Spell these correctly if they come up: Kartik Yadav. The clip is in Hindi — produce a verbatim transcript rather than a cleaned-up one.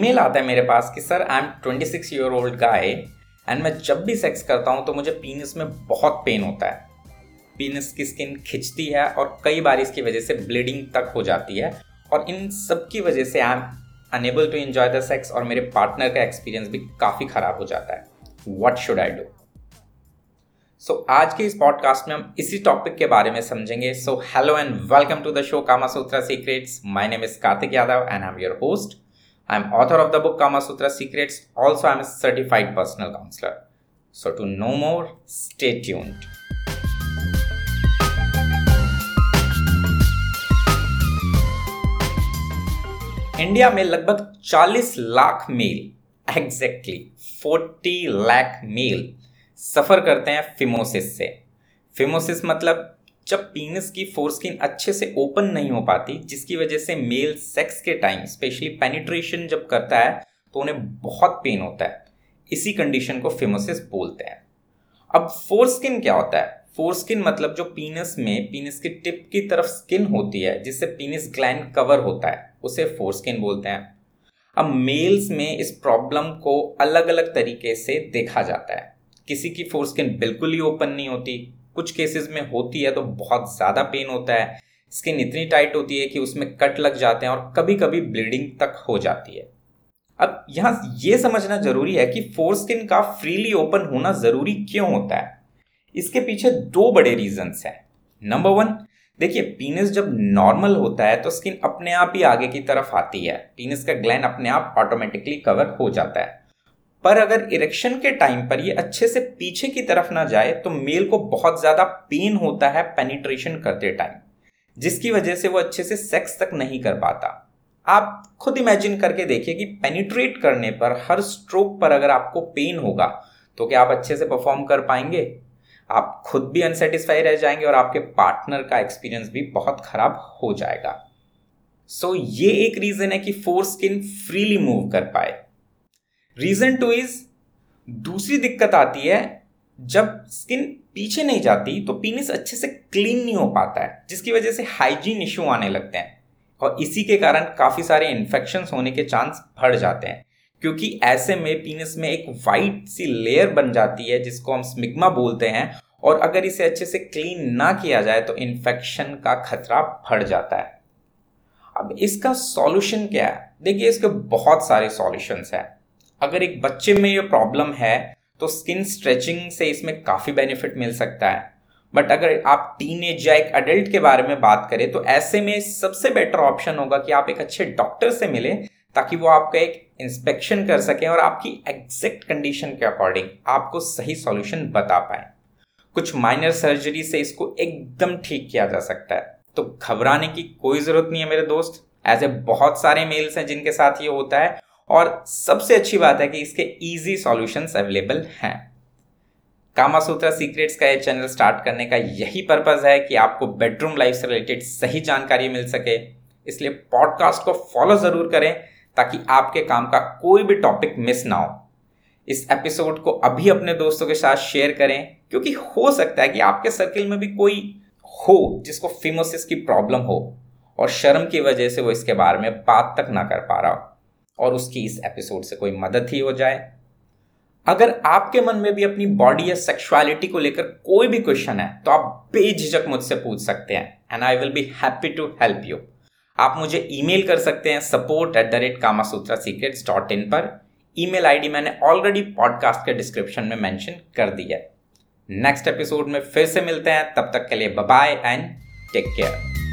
ईमेल आता है मेरे पास कि sir I am twenty six year old guy and मैं जब भी सेक्स करता हूँ तो मुझे पीनस में बहुत पेन होता है, पीनस की स्किन खिंचती है और कई बार इसकी वजह से ब्लीडिंग तक हो जाती है और इन सब की वजह से I am unable to enjoy the sex और मेरे पार्टनर का एक्सपीरियंस भी काफ़ी ख़राब हो जाता है। What should I do? So आज के इस पॉडकास्ट में हम इसी टॉपिक के बारे में समझेंगे। So hello and welcome to the show Kama Sutra secrets. My name is Kartik Yadav and I am your host. I am author of the book Kama Sutra secrets. Also I am a certified personal counsellor. So to know more stay tuned. India में लगभग चालीस लाख मेल, एग्जैक्टली चालीस लाख मेल सफ़र करते हैं फिमोसिस से। फिमोसिस मतलब जब पीनस की फोरस्किन अच्छे से ओपन नहीं हो पाती, जिसकी वजह से मेल सेक्स के टाइम स्पेशली पेनिट्रेशन जब करता है तो उन्हें बहुत पेन होता है। इसी कंडीशन को फिमोसिस बोलते हैं। अब फोरस्किन क्या होता है? फोरस्किन मतलब जो पीनस में पीनस की टिप की तरफ स्किन होती है जिससे पीनस ग्लैंड कवर होता है, उसे फोरस्किन बोलते हैं। अब मेल्स में इस प्रॉब्लम को अलग अलग तरीके से देखा जाता है। किसी की फोरस्किन बिल्कुल ही ओपन नहीं होती, कुछ केसेस में होती है तो बहुत ज़्यादा पेन होता है, स्किन इतनी टाइट होती है कि उसमें कट लग जाते हैं और कभी कभी ब्लीडिंग तक हो जाती है। अब यहाँ ये समझना ज़रूरी है कि फोरस्किन का फ्रीली ओपन होना ज़रूरी क्यों होता है। इसके पीछे दो बड़े रीजंस हैं। नंबर वन, देखिए पीनस जब नॉर्मल होता है तो स्किन अपने आप ही आगे की तरफ आती है, पीनस का ग्लैंड अपने आप ऑटोमेटिकली कवर हो जाता है। पर अगर इरेक्शन के टाइम पर ये अच्छे से पीछे की तरफ ना जाए तो मेल को बहुत ज़्यादा पेन होता है पेनिट्रेशन करते टाइम, जिसकी वजह से वो अच्छे से सेक्स तक नहीं कर पाता। आप खुद इमेजिन करके देखिए कि पेनिट्रेट करने पर हर स्ट्रोक पर अगर आपको पेन होगा तो क्या आप अच्छे से परफॉर्म कर पाएंगे? आप खुद भी अनसेटिस्फाई रह जाएंगे और आपके पार्टनर का एक्सपीरियंस भी बहुत खराब हो जाएगा। सो so, ये एक रीज़न है कि फोरस्किन फ्रीली मूव कर पाए। रीज़न टू इज़, दूसरी दिक्कत आती है जब स्किन पीछे नहीं जाती तो पीनिस अच्छे से क्लीन नहीं हो पाता है, जिसकी वजह से हाइजीन इशू आने लगते हैं और इसी के कारण काफ़ी सारे इन्फेक्शंस होने के चांस बढ़ जाते हैं, क्योंकि ऐसे में पीनस में एक वाइट सी लेयर बन जाती है जिसको हम स्मिग्मा बोलते हैं और अगर इसे अच्छे से क्लीन ना किया जाए तो इन्फेक्शन का खतरा बढ़ जाता है। अब इसका सॉल्यूशन क्या है? देखिए इसके बहुत सारे सॉल्यूशंस हैं। अगर एक बच्चे में ये प्रॉब्लम है तो स्किन स्ट्रेचिंग से इसमें काफ़ी बेनिफिट मिल सकता है। बट अगर आप टीनेज या एक अडल्ट के बारे में बात करें तो ऐसे में सबसे बेटर ऑप्शन होगा कि आप एक अच्छे डॉक्टर से मिलें ताकि वो आपका एक इंस्पेक्शन कर सकें और आपकी एग्जैक्ट कंडीशन के अकॉर्डिंग आपको सही सॉल्यूशन बता पाएं। कुछ माइनर सर्जरी से इसको एकदम ठीक किया जा सकता है, तो घबराने की कोई ज़रूरत नहीं है मेरे दोस्त। ऐसे बहुत सारे मेल्स हैं जिनके साथ ये होता है और सबसे अच्छी बात है कि इसके ईजी सॉल्यूशंस अवेलेबल हैं। कामा सूत्रा सीक्रेट्स का ये चैनल स्टार्ट करने का यही पर्पज़ है कि आपको बेडरूम लाइफ से रिलेटेड सही जानकारी मिल सके, इसलिए पॉडकास्ट को फॉलो ज़रूर करें ताकि आपके काम का कोई भी टॉपिक मिस ना हो। इस एपिसोड को अभी अपने दोस्तों के साथ शेयर करें, क्योंकि हो सकता है कि आपके सर्किल में भी कोई हो जिसको फिमोसिस की प्रॉब्लम हो और शर्म की वजह से वो इसके बारे में बात तक ना कर पा रहा हो और उसकी इस एपिसोड से कोई मदद ही हो जाए। अगर आपके मन में भी अपनी बॉडी या सेक्सुअलिटी को लेकर कोई भी क्वेश्चन है तो आप बेझिझक मुझसे पूछ सकते हैं and I will be happy to help you. आप मुझे ईमेल कर सकते हैं support at the rate Kama Sutra secrets dot in पर। ईमेल आईडी मैंने ऑलरेडी पॉडकास्ट के डिस्क्रिप्शन में मेंशन कर दी है। नेक्स्ट एपिसोड में फिर से मिलते हैं, तब तक के लिए bye bye and take care.